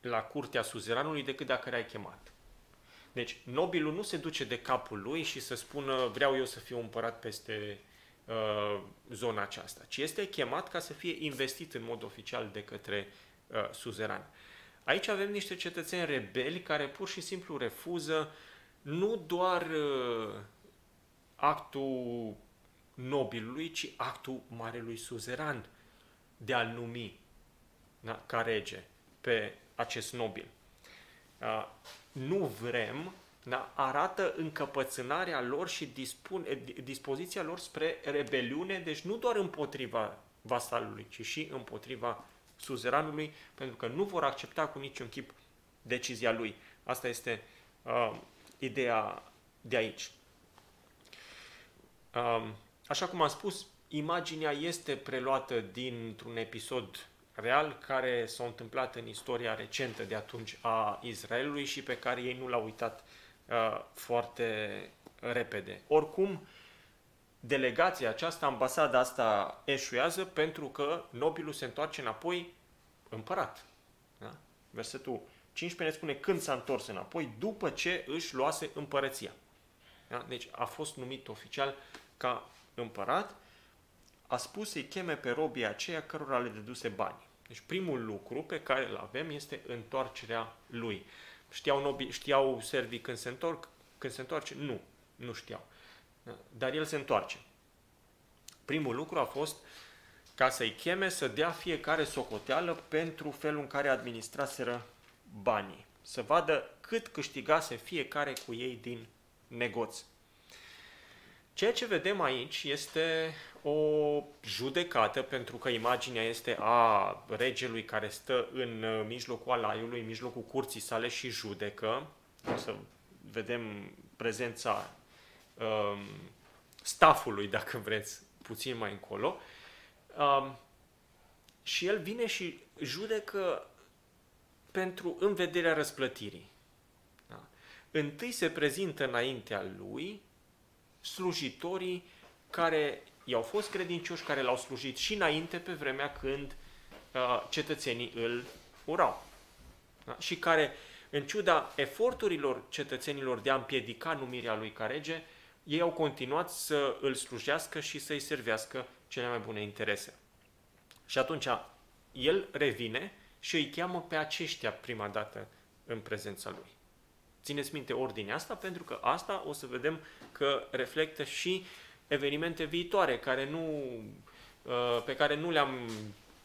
la curtea suzeranului decât dacă l-ai chemat. Deci nobilul nu se duce de capul lui și să spună: vreau eu să fiu împărat peste zona aceasta, ci este chemat ca să fie investit în mod oficial de către suzeran. Aici avem niște cetățeni rebeli care pur și simplu refuză nu doar actul nobilului, ci actul marelui suzeran de a-l numi, da, ca rege pe acest nobil. Nu vrem, da, arată încăpățânarea lor și dispoziția lor spre rebeliune, deci nu doar împotriva vasalului, ci și împotriva suzeranului, pentru că nu vor accepta cu niciun chip decizia lui. Asta este ideea de aici. Așa cum am spus, imaginea este preluată dintr-un episod real care s-a întâmplat în istoria recentă de atunci a Israelului și pe care ei nu l-au uitat foarte repede. Oricum, delegația aceasta, ambasada asta eșuează pentru că nobilul se întoarce înapoi împărat. Da? Versetul 15 ne spune când s-a întors înapoi, după ce își luase împărăția. Da? Deci a fost numit oficial ca împărat. A spus să-i cheme pe robii aceia cărora le dăduse bani. Deci primul lucru pe care îl avem este întoarcerea lui. Știau servii când se întorc, când se întoarce? Nu, nu știau. Dar el se întoarce. Primul lucru a fost ca să-i cheme să dea fiecare socoteală pentru felul în care administraseră banii. Să vadă cât câștigase fiecare cu ei din negoț. Ceea ce vedem aici este o judecată, pentru că imaginea este a regelui care stă în mijlocul alaiului, în mijlocul curții sale și judecă. O să vedem prezența stafului, dacă vreți, puțin mai încolo. Și el vine și judecă în vederea răsplătirii. Da. Întâi se prezintă înaintea lui slujitorii care i-au fost credincioși, care l-au slujit și înainte, pe vremea când cetățenii îl urau. Da? Și care În ciuda eforturilor cetățenilor de a împiedica numirea lui ca rege, ei au continuat să îl slujească și să-i servească cele mai bune interese. Și atunci el revine și îi cheamă pe aceștia prima dată în prezența lui. Țineți minte ordinea asta, pentru că asta o să vedem că reflectă și evenimente viitoare pe care nu le-am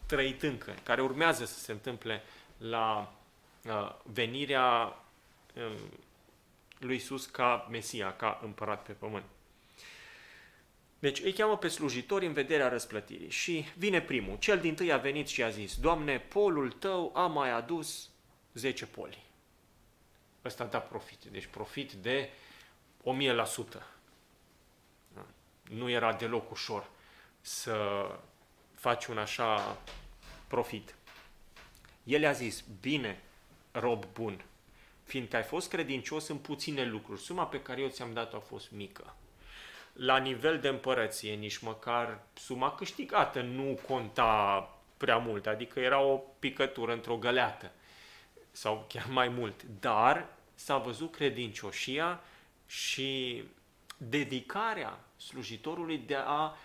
trăit încă, care urmează să se întâmple la venirea lui Iisus ca Mesia, ca împărat pe pământ. Deci îi cheamă pe slujitori în vederea răsplătirii și vine primul. Cel dintâi a venit și a zis: Doamne, polul tău a mai adus 10 poli. Ăsta da profit, deci profit de 1000%. Nu era deloc ușor să faci un așa profit. El a zis: bine, rob bun, fiindcă ai fost credincios în puține lucruri, suma pe care eu ți-am dat-o a fost mică. La nivel de împărăție, nici măcar suma câștigată nu conta prea mult, adică era o picătură într-o găleată sau chiar mai mult, dar s-a văzut credincioșia și dedicarea slujitorului de a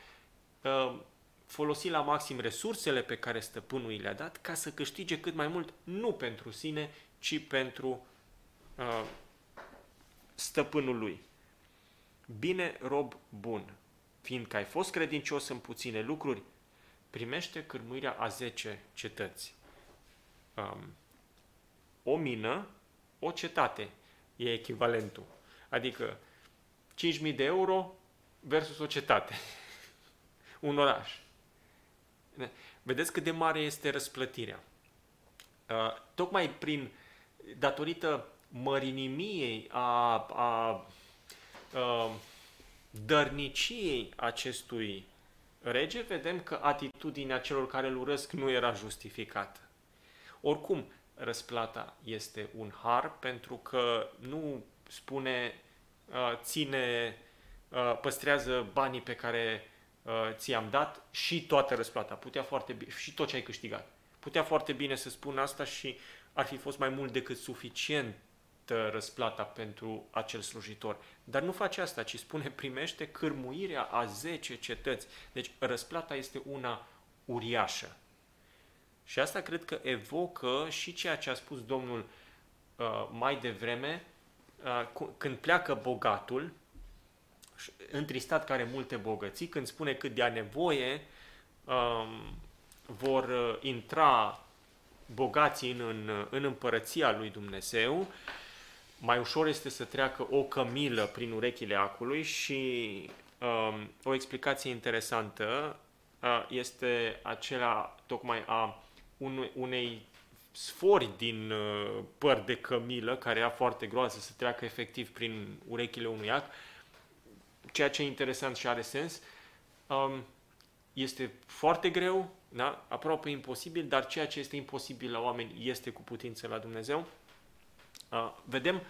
folosi la maxim resursele pe care stăpânul i le-a dat ca să câștige cât mai mult, nu pentru sine, ci pentru stăpânul lui. Bine, rob bun, fiindcă ai fost credincios în puține lucruri, primește cârmuirea a 10 cetăți. O mină, o cetate e echivalentul. Adică 5.000 de euro versus o cetate. Un oraș. Vedeți cât de mare este răsplătirea. Tocmai datorită mărinimiei a dărniciei acestui rege, vedem că atitudinea celor care îl urăsc nu era justificată. Oricum, răsplata este un har, pentru că nu spune păstrează banii pe care ți-am dat și toată răsplata, și tot ce ai câștigat. Putea foarte bine să spun asta și ar fi fost mai mult decât suficient răsplata pentru acel slujitor. Dar nu face asta, ci spune: primește cârmuirea a 10 cetăți. Deci răsplata este una uriașă. Și asta cred că evocă și ceea ce a spus Domnul mai devreme, când pleacă bogatul, întristat că are multe bogății, când spune cât de-a nevoie vor intra bogații în împărăția lui Dumnezeu. Mai ușor este să treacă o cămilă prin urechile acului și o explicație interesantă este acela tocmai a unei sfori din păr de cămilă, care era foarte groază, să treacă efectiv prin urechile unui ac. Ceea ce e interesant și are sens, este foarte greu, da? Aproape imposibil, dar ceea ce este imposibil la oameni este cu putință la Dumnezeu. Vedem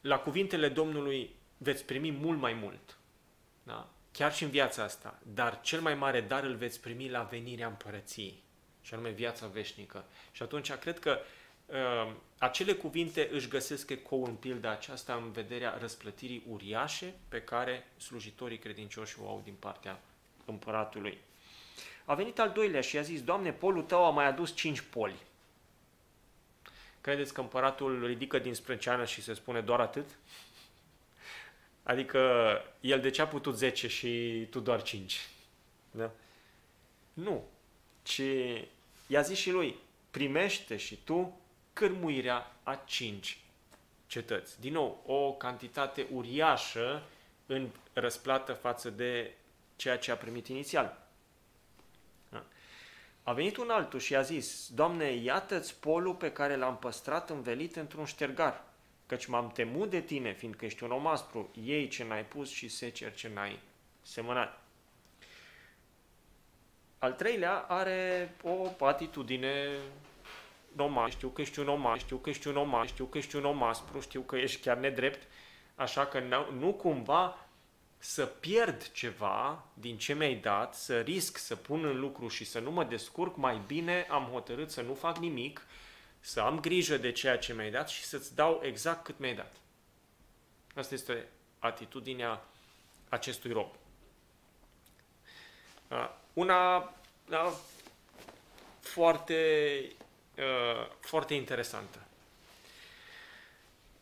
la cuvintele Domnului: veți primi mult mai mult, da? Chiar și în viața asta, dar cel mai mare dar îl veți primi la venirea împărăției, și anume viața veșnică. Și atunci cred că acele cuvinte își găsesc ecou în pilda aceasta în vederea răsplătirii uriașe pe care slujitorii credincioși o au din partea împăratului. A venit al doilea și i-a zis: Doamne, polul tău a mai adus 5 poli. Credeți că împăratul ridică din sprânceană și se spune: doar atât? Adică el de ce a putut 10 și tu doar 5? Da? Nu. Ci i-a zis și lui: primește și tu cârmuirea a 5 cetăți. Din nou, o cantitate uriașă în răsplată față de ceea ce a primit inițial. A venit un altul și i-a zis: Doamne, iată-ți polul pe care l-am păstrat învelit într-un ștergar, căci m-am temut de tine, fiindcă ești un om aspru, iei ce n-ai pus și seceri ce n-ai semănat. Al treilea are o atitudine: știu că ești un om aspru, știu că ești chiar nedrept, așa că nu cumva să pierd ceva din ce mi-ai dat, să risc să pun în lucru și să nu mă descurc, mai bine am hotărât să nu fac nimic, să am grijă de ceea ce mi-ai dat și să-ți dau exact cât mi-ai dat. Asta este atitudinea acestui rob. Una foarte interesantă,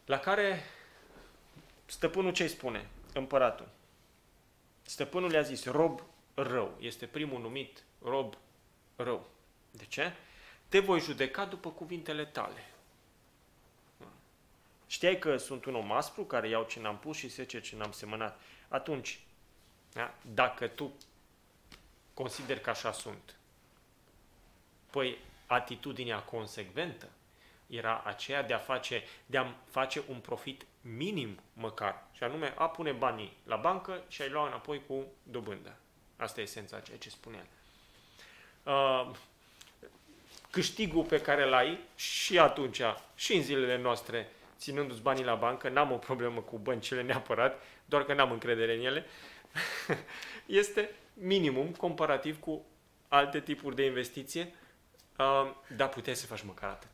la care stăpânul ce-i spune? Împăratul. Stăpânul le-a zis, rob rău. Este primul numit rob rău. De ce? Te voi judeca după cuvintele tale. Știai că sunt un om aspru care iau ce n-am pus și sece ce n-am semănat. Atunci, da, dacă tu consideri că așa sunt, păi atitudinea consecventă era aceea de a face, un profit minim măcar. Și anume, a pune banii la bancă și a-i lua înapoi cu dobândă. Asta e esența ceea ce spunea. Câștigul pe care l-ai și atunci, și în zilele noastre, ținându-ți banii la bancă, n-am o problemă cu băncile neapărat, doar că n-am încredere în ele, este minimum comparativ cu alte tipuri de investiție, dar puteai să faci măcar atât.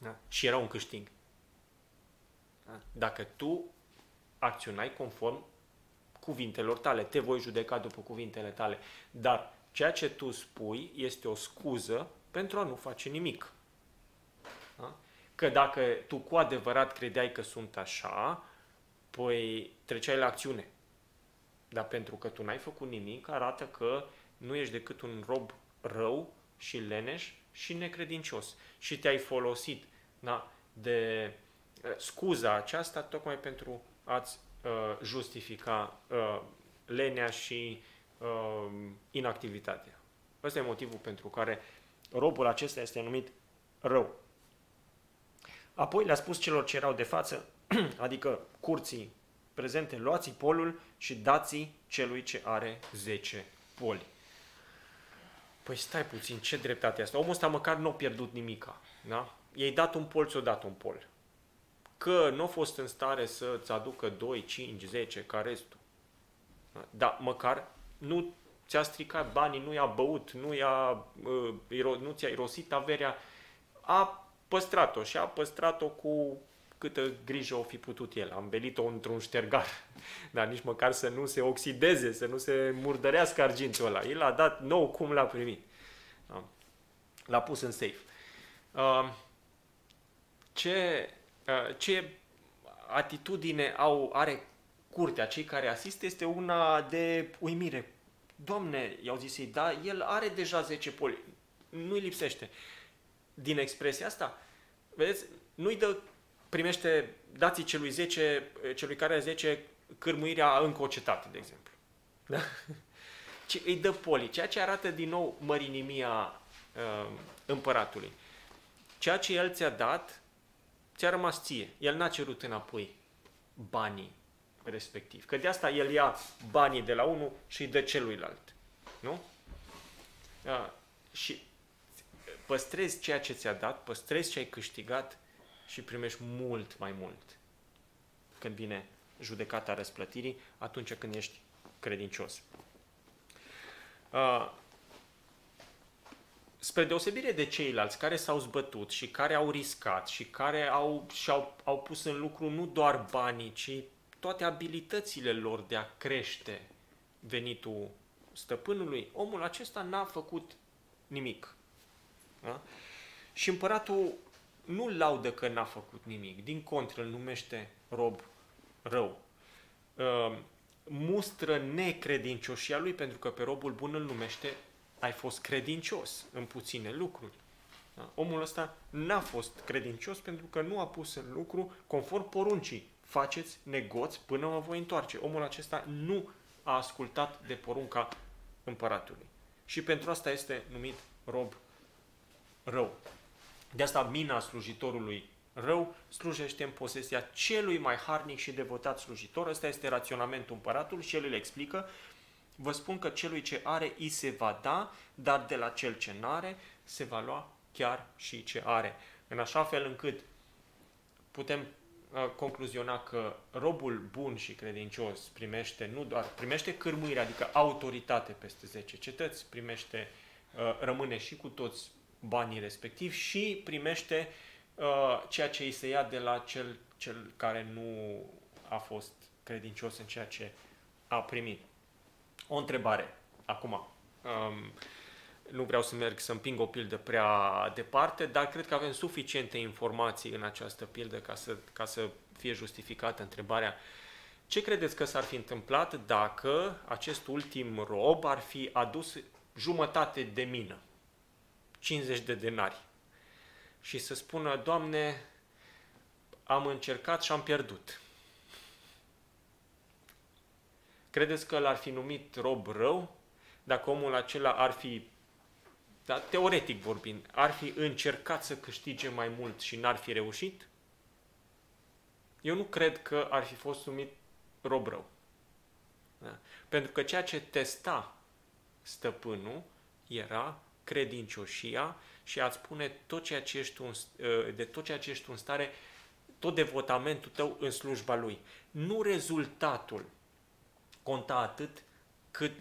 Da. Și era un câștig. Da. Dacă tu acționai conform cuvintelor tale, te voi judeca după cuvintele tale, dar ceea ce tu spui este o scuză pentru a nu face nimic. Da? Că dacă tu cu adevărat credeai că sunt așa, păi treceai la acțiune. Dar pentru că tu n-ai făcut nimic, arată că nu ești decât un rob rău și leneș și necredincios. Și te-ai folosit, da, de scuza aceasta tocmai pentru a-ți justifica lenea și inactivitatea. Ăsta e motivul pentru care robul acesta este numit rău. Apoi le-a spus celor ce erau de față, adică curții prezente, luați polul și dați-i celui ce are 10 poli. Păi stai puțin, ce dreptate asta? Omul ăsta măcar nu a pierdut nimica. Da? I-ai dat un pol, ți-o dat un pol. Că nu a fost în stare să-ți aducă 2, 5, 10 ca restul. Da? Dar măcar nu ți-a stricat banii, nu i-a băut, nu ți-a irosit averea. A păstrat-o și a păstrat-o cu câtă grijă o fi putut el. A îmbelit-o într-un ștergar. Dar nici măcar să nu se oxideze, să nu se murdărească argintul ăla. El a dat nou cum l-a primit. L-a pus în safe. Ce atitudine are curtea, cei care asistă, este una de uimire. Doamne, i-au zis ei, da, el are deja 10 poli. Nu-i lipsește. Din expresia asta, vedeți, nu-i dă, primește, dați-i celui care are 10 cârmuirea încă o cetate, de exemplu. Da? Ci îi dă poli, ceea ce arată din nou mărinimia împăratului. Ceea ce el ți-a dat, ți-a rămas ție. El n-a cerut înapoi banii respectiv. Că de asta el ia banii de la unul și îi dă celuilalt. Nu? Și păstrezi ceea ce ți-a dat, păstrezi ce ai câștigat și primești mult mai mult. Când vine judecata răsplătirii, atunci când ești credincios. Spre deosebire de ceilalți care s-au zbătut și care au riscat și care au pus în lucru nu doar banii, ci toate abilitățile lor de a crește venitul stăpânului, omul acesta n-a făcut nimic. Da? Și împăratul nu laudă că n-a făcut nimic. Din contră, îl numește rob rău. Mustră necredincioșia lui, pentru că pe robul bun îl numește ai fost credincios în puține lucruri. Da? Omul ăsta n-a fost credincios pentru că nu a pus în lucru conform poruncii. Faceți negoți până mă voi întoarce. Omul acesta nu a ascultat de porunca împăratului. Și pentru asta este numit rob rău. De asta mina slujitorului rău slujește în posesia celui mai harnic și devotat slujitor. Ăsta este raționamentul împăratului și el îl explică. Vă spun că celui ce are îi se va da, dar de la cel ce n-are se va lua chiar și ce are. În așa fel încât putem concluziona că robul bun și credincios primește nu doar primește cârmuire, adică autoritate peste 10 cetăți, primește, rămâne și cu toți banii respectivi și primește ceea ce îi se ia de la cel care nu a fost credincios în ceea ce a primit. O întrebare acum. Nu vreau să merg să împing o pildă prea departe, dar cred că avem suficiente informații în această pildă ca să fie justificată întrebarea. Ce credeți că s-ar fi întâmplat dacă acest ultim rob ar fi adus jumătate de mină, 50 de denari, și să spună: Doamne, am încercat și am pierdut? Credeți că l-ar fi numit rob rău dacă omul acela ar fi, da, teoretic vorbind, ar fi încercat să câștige mai mult și n-ar fi reușit? Eu nu cred că ar fi fost numit rob rău. Da? Pentru că ceea ce testa stăpânul era credincioșia și a-ți pune tot ceea ce ești în stare, tot devotamentul tău în slujba lui. Nu rezultatul conta atât cât,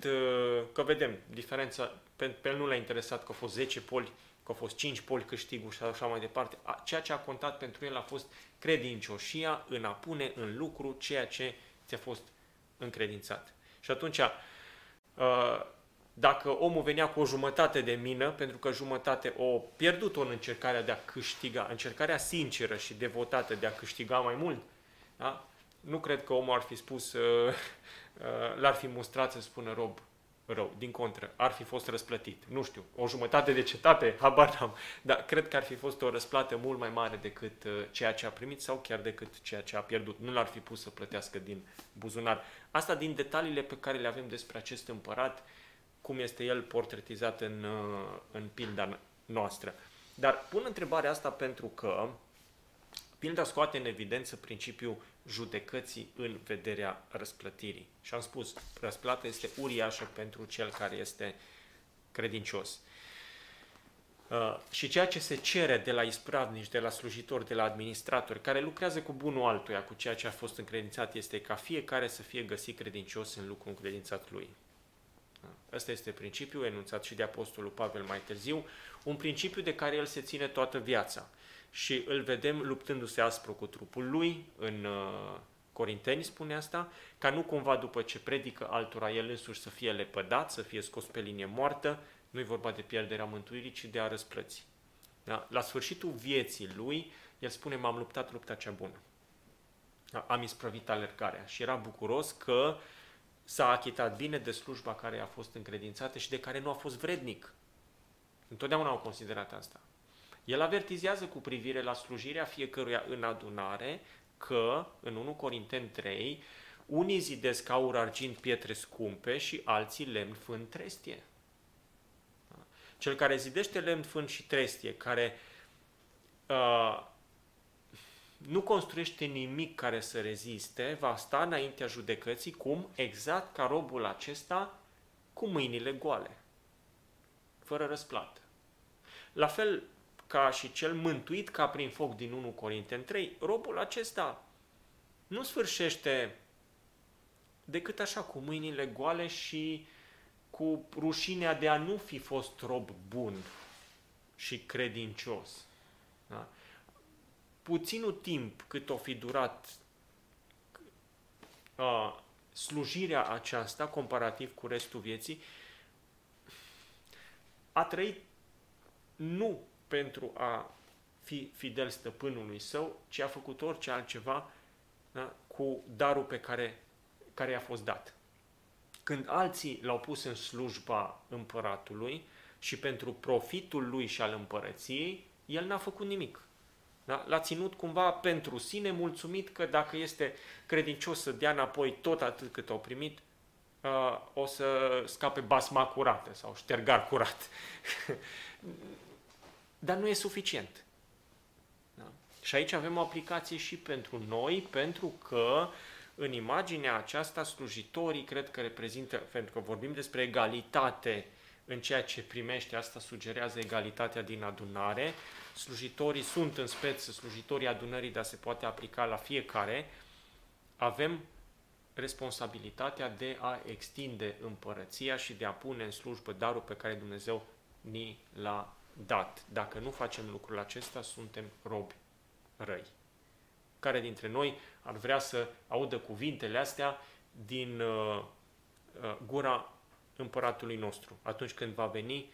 că vedem diferența, pe el nu l-a interesat că au fost 10 poli, că au fost 5 poli câștiguri și așa mai departe. Ceea ce a contat pentru el a fost credincioșia în a pune în lucru ceea ce ți-a fost încredințat. Și atunci, dacă omul venea cu o jumătate de mină, pentru că jumătate o pierdut-o în încercarea de a câștiga, încercarea sinceră și devotată de a câștiga mai mult, da? Nu cred că omul ar fi spus, l-ar fi mustrat să spună rob rău. Din contră, ar fi fost răsplătit. Nu știu, o jumătate de cetate, habar n-am. Dar cred că ar fi fost o răsplată mult mai mare decât ceea ce a primit sau chiar decât ceea ce a pierdut. Nu l-ar fi pus să plătească din buzunar. Asta din detaliile pe care le avem despre acest împărat, cum este el portretizat în pilda noastră. Dar pun întrebarea asta pentru că pilda scoate în evidență principiul judecății în vederea răsplătirii. Și am spus, răsplata este uriașă pentru cel care este credincios. Și ceea ce se cere de la ispravnici, de la slujitori, de la administratori, care lucrează cu bunul altuia, cu ceea ce a fost încredințat, este ca fiecare să fie găsit credincios în lucrul încredințat lui. Ăsta este principiul enunțat și de Apostolul Pavel mai târziu, un principiu de care el se ține toată viața. Și îl vedem luptându-se aspru cu trupul lui, în Corinteni spune asta, ca nu cumva după ce predică altora el însuși să fie lepădat, să fie scos pe linie moartă. Nu-i vorba de pierderea mântuirii, ci de a răsplăți. Da? La sfârșitul vieții lui, el spune: m-am luptat lupta cea bună. Da? Am isprăvit alergarea. Și era bucuros că s-a achitat bine de slujba care a fost încredințată și de care nu a fost vrednic. Întotdeauna au considerat asta. El avertizează cu privire la slujirea fiecăruia în adunare că, în 1 Corinteni 3, unii zidesc aur, argint, pietre scumpe și alții lemn, fân, trestie. Cel care zidește lemn, fân și trestie, care nu construiește nimic care să reziste, va sta înaintea judecății, cum? Exact ca robul acesta, cu mâinile goale, fără răsplată. La fel ca și cel mântuit ca prin foc din 1 Corinteni 3, robul acesta nu sfârșește decât așa, cu mâinile goale și cu rușinea de a nu fi fost rob bun și credincios. Da? Puținul timp cât o fi durat slujirea aceasta, comparativ cu restul vieții, a trăit nu pentru a fi fidel stăpânului său, ci a făcut orice altceva, da, cu darul pe care i-a fost dat. Când alții l-au pus în slujba împăratului și pentru profitul lui și al împărăției, el n-a făcut nimic. Da? L-a ținut cumva pentru sine, mulțumit că dacă este credincios să dea înapoi tot atât cât au primit, o să scape basma curată sau ștergar curat. Dar nu e suficient. Da? Și aici avem o aplicație și pentru noi, pentru că în imaginea aceasta slujitorii cred că reprezintă, pentru că vorbim despre egalitate în ceea ce primește, asta sugerează egalitatea din adunare. Slujitorii sunt în speță slujitorii adunării, dar se poate aplica la fiecare. Avem responsabilitatea de a extinde împărăția și de a pune în slujbă darul pe care Dumnezeu ni l-a dat. Dacă nu facem lucrul acesta, suntem robi răi. Care dintre noi ar vrea să audă cuvintele astea din gura împăratului nostru, atunci când va veni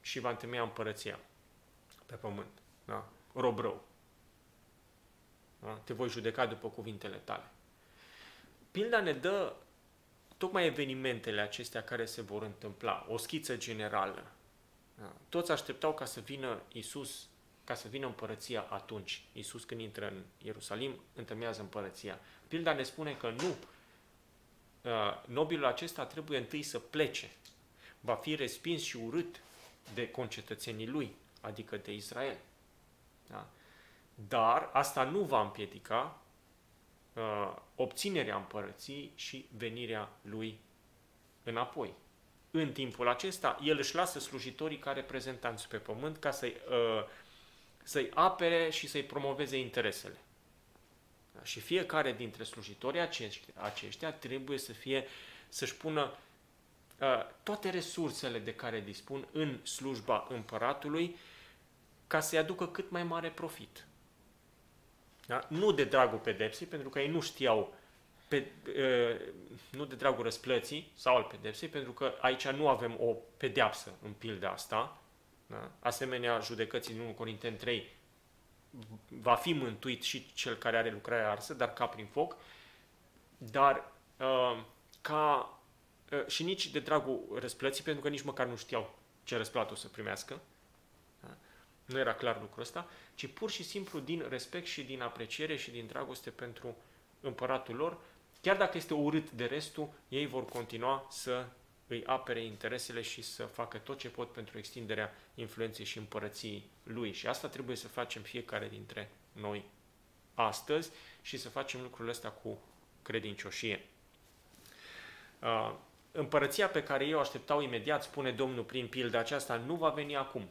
și va întemeia împărăția pe pământ. Da? Rob rău. Da? Te voi judeca după cuvintele tale. Pilda ne dă tocmai evenimentele acestea care se vor întâmpla, o schiță generală. Da? Toți așteptau ca să vină Iisus, ca să vină împărăția atunci. Iisus, când intră în Ierusalim, întemeiază împărăția. Pilda ne spune că nu. Nobilul acesta trebuie întâi să plece. Va fi respins și urât de concetățenii lui, adică de Israel. Da? Dar asta nu va împiedica obținerea împărăției și venirea lui înapoi. În timpul acesta, el își lasă slujitorii ca reprezentanți pe pământ ca să-i apere și să-i promoveze interesele. Da? Și fiecare dintre slujitorii aceștia trebuie să-și pună toate resursele de care dispun în slujba împăratului ca să-i aducă cât mai mare profit. Da? Nu de dragul pedepsei, pentru că ei nu știau, nu de dragul răsplății sau al pedepsei, pentru că aici nu avem o pedeapsă în pilda asta. Da? Asemenea, judecății din 1 Corinteni 3, va fi mântuit și cel care are lucrarea arsă, dar ca prin foc, dar și nici de dragul răsplății, pentru că nici măcar nu știau ce răsplată o să primească. Da? Nu era clar lucrul ăsta, ci pur și simplu din respect și din apreciere și din dragoste pentru împăratul lor. Chiar dacă este urât de restul, ei vor continua să îi apere interesele și să facă tot ce pot pentru extinderea influenței și împărăției lui. Și asta trebuie să facem fiecare dintre noi astăzi și să facem lucrul ăsta cu credincioșie. Împărăția pe care ei o așteptau imediat, spune Domnul prin pilda aceasta, nu va veni acum.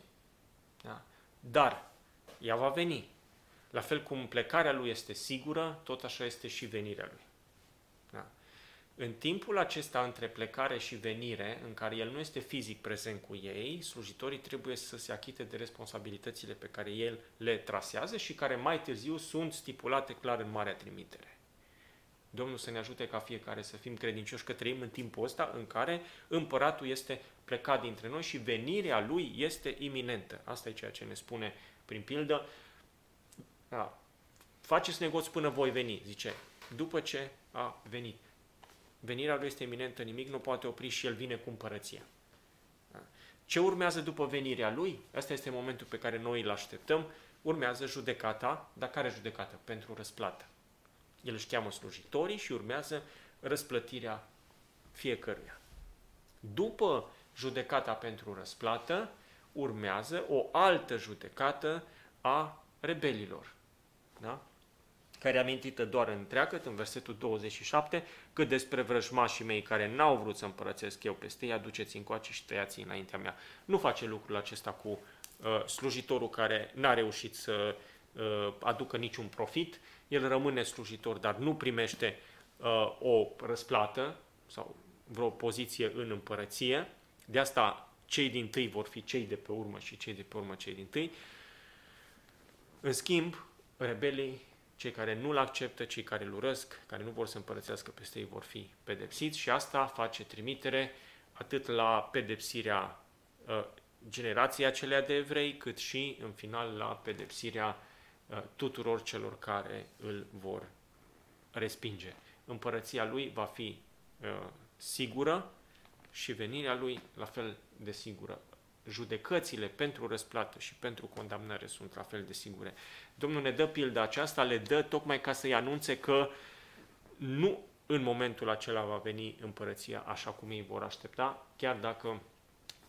Da? Dar ea va veni. La fel cum plecarea lui este sigură, tot așa este și venirea lui. Da? În timpul acesta între plecare și venire, în care el nu este fizic prezent cu ei, slujitorii trebuie să se achite de responsabilitățile pe care el le trasează și care mai târziu sunt stipulate clar în Marea Trimitere. Domnul să ne ajute ca fiecare să fim credincioși că trăim în timpul ăsta în care împăratul este plecat dintre noi și venirea lui este iminentă. Asta e ceea ce ne spune prin pildă. Da. Faceți negoți până voi veni, zice, după ce a venit. Venirea lui este iminentă, nimic nu poate opri și el vine cu împărăția. Da. Ce urmează după venirea lui? Asta este momentul pe care noi îl așteptăm. Urmează judecata, dar care judecată? Pentru răsplată. El își cheamă slujitorii și urmează răsplătirea fiecăruia. După judecata pentru răsplată, urmează o altă judecată a rebelilor. Da? Care e amintită doar întreagăt în versetul 27, că despre vrăjmașii mei care n-au vrut să împărățesc eu peste ei, aduceți încoace și tăiați înaintea mea. Nu face lucrul acesta cu slujitorul care n-a reușit să aducă niciun profit. El rămâne slujitor, dar nu primește o răsplată sau vreo poziție în împărăție. De asta cei dintâi vor fi cei de pe urmă și cei de pe urmă cei dintâi. În schimb, rebelii, cei care nu-l acceptă, cei care îl urăsc, care nu vor să împărățească peste ei, vor fi pedepsiți și asta face trimitere atât la pedepsirea generației acelea de evrei, cât și, în final, la pedepsirea tuturor celor care îl vor respinge. Împărăția lui va fi sigură și venirea lui la fel de sigură. Judecățile pentru răsplată și pentru condamnare sunt la fel de sigure. Domnul ne dă pilda aceasta, le dă tocmai ca să-i anunțe că nu în momentul acela va veni împărăția așa cum ei vor aștepta, chiar dacă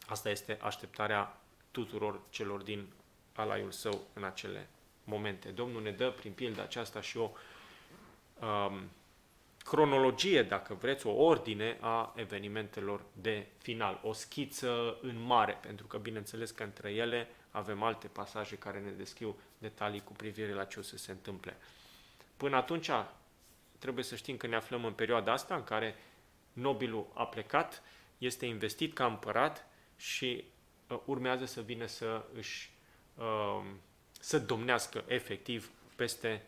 asta este așteptarea tuturor celor din alaiul său în acele momente. Domnul ne dă prin pilda aceasta și o cronologie, dacă vreți, o ordine a evenimentelor de final, o schiță în mare, pentru că bineînțeles că între ele avem alte pasaje care ne descriu detalii cu privire la ce o să se întâmple. Până atunci trebuie să știm că ne aflăm în perioada asta în care nobilul a plecat, este investit ca împărat și urmează să vină să își să domnească efectiv peste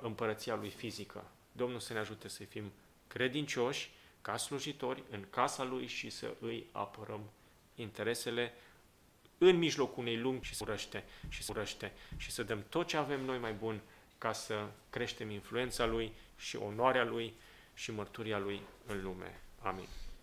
împărăția lui fizică. Domnul să ne ajute să fim credincioși ca slujitori în casa lui și să îi apărăm interesele în mijlocul unei lumi și urăște și să dăm tot ce avem noi mai bun ca să creștem influența lui și onoarea lui și mărturia lui în lume. Amin.